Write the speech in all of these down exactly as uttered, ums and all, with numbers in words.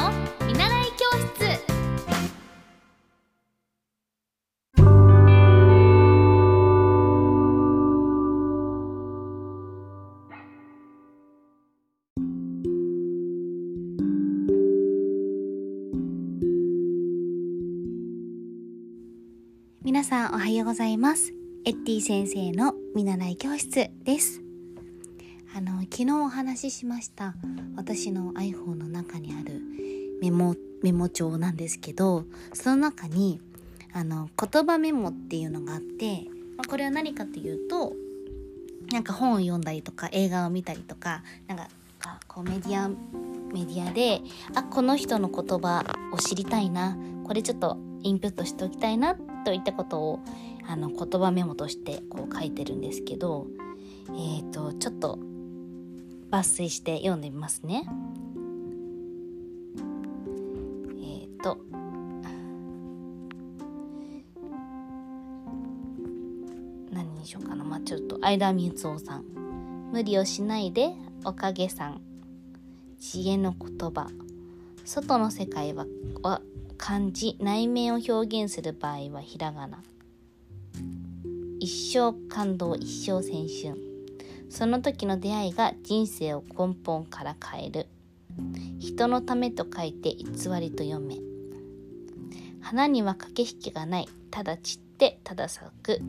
の見習い教室、皆さんおはようございます。エッティ先生の見習い教室です。あの昨日お話ししました私の iPhone の中にあるメモ、メモ帳なんですけど、その中にあの言葉メモっていうのがあって、まあ、これは何かというと、なんか本を読んだりとか映画を見たりとか、なんかこうメディア、メディアであこの人の言葉を知りたいな、これちょっとインプットしておきたいなといったことをあの言葉メモとしてこう書いてるんですけど、えーと、ちょっと抜粋して読んでみますね。えーと、何にしようかな。まあ、ちょっと相田みつおさん、無理をしないでおかげさん、知恵の言葉、外の世界は漢字、内面を表現する場合はひらがな、一生感動、一生青春。その時の出会いが人生を根本から変える。人のためと書いて偽りと読め。花には駆け引きがない。ただ散ってただ咲く。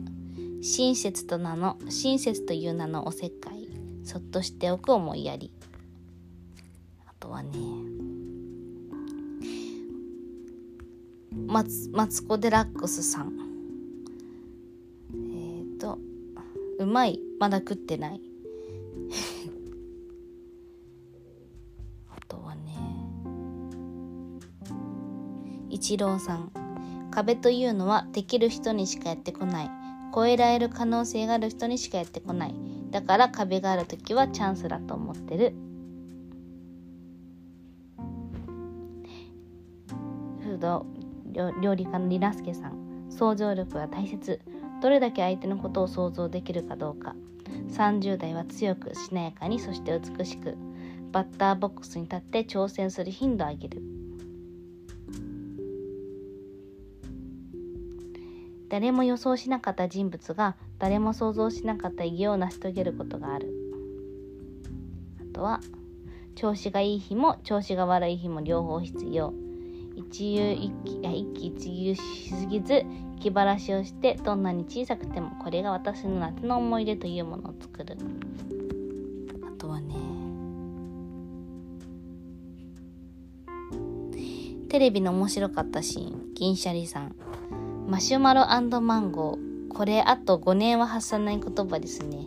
親切と名の親切という名のおせっかい。そっとしておく思いやり。あとはね、マツ、マツコデラックスさん。えっと、うまい。まだ食ってない。あとはね、一郎さん、壁というのはできる人にしかやってこない、超えられる可能性がある人にしかやってこない、だから壁があるときはチャンスだと思ってる。フード料理家のリラスケさん、想像力は大切、どれだけ相手のことを想像できるかどうか。さんじゅう代は強くしなやかに、そして美しく、バッターボックスに立って挑戦する頻度を上げる。誰も予想しなかった人物が誰も想像しなかった偉業を成し遂げることがある。あとは調子がいい日も調子が悪い日も両方必要。一憂一喜一憂しすぎず、気晴らしをして、どんなに小さくてもこれが私の夏の思い出というものを作る。あとはね、テレビの面白かったシーン、銀シャリさん、マシュマロ&マンゴー、これあとごねんは発さない言葉ですね。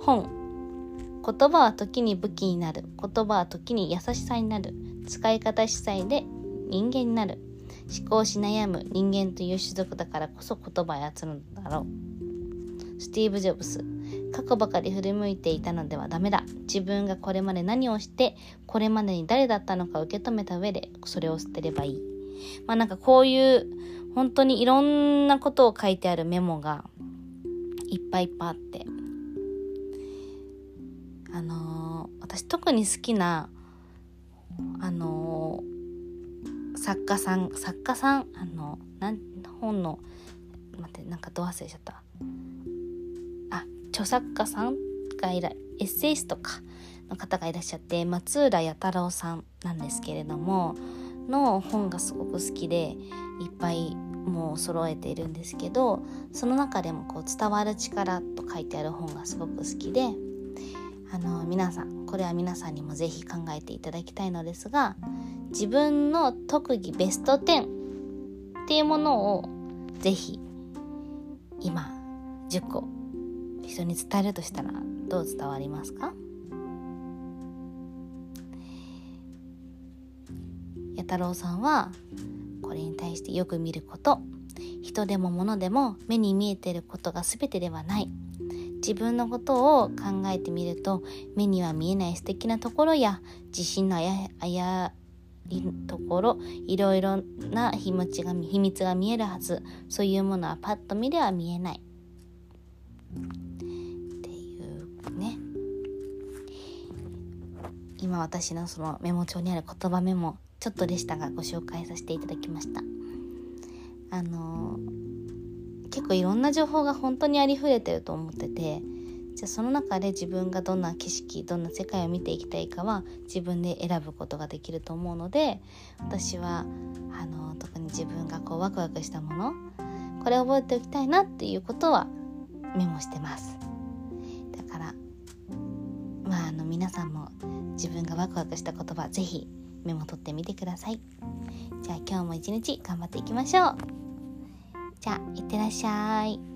本、言葉は時に武器になる、言葉は時に優しさになる、使い方次第で人間になる、思考し悩む人間という種族だからこそ言葉を操るのだろう。スティーブ・ジョブス、過去ばかり振り向いていたのではダメだ、自分がこれまで何をしてこれまでに誰だったのか受け止めた上でそれを捨てればいい。まあなんかこういう本当にいろんなことを書いてあるメモがいっぱいいっぱいあって、あのー、私特に好きな、あのー、作家さん作家さんあのなん本の待ってなんかど忘れしちゃったあ著作家さんがいらエッセイストかの方がいらっしゃって、松浦弥太郎さんなんですけれどもの本がすごく好きでいっぱいもう揃えているんですけど、その中でもこう伝わる力と書いてある本がすごく好きで。あの皆さんこれは皆さんにもぜひ考えていただきたいのですが、自分の特技ベストじゅうっていうものをぜひ今じゅっこ人に伝えるとしたらどう伝わりますか？弥太郎さんはこれに対して、よく見ること、人でも物でも目に見えていることが全てではない、自分のことを考えてみると目には見えない素敵なところや自信のあ や, あやりところ、いろいろな秘密が秘密が見えるはず、そういうものはパッと見では見えないっていうね。今私のそのメモ帳にある言葉メモ、ちょっとでしたがご紹介させていただきました。あのー、結構いろんな情報が本当にありふれてると思ってて、じゃあその中で自分がどんな景色、どんな世界を見ていきたいかは自分で選ぶことができると思うので、私はあの特に自分がこうワクワクしたもの、これを覚えておきたいなっていうことはメモしてます。だから、まあ、あの皆さんも自分がワクワクした言葉ぜひメモ取ってみてください。じゃあ今日も一日頑張っていきましょう。じゃあいってらっしゃい。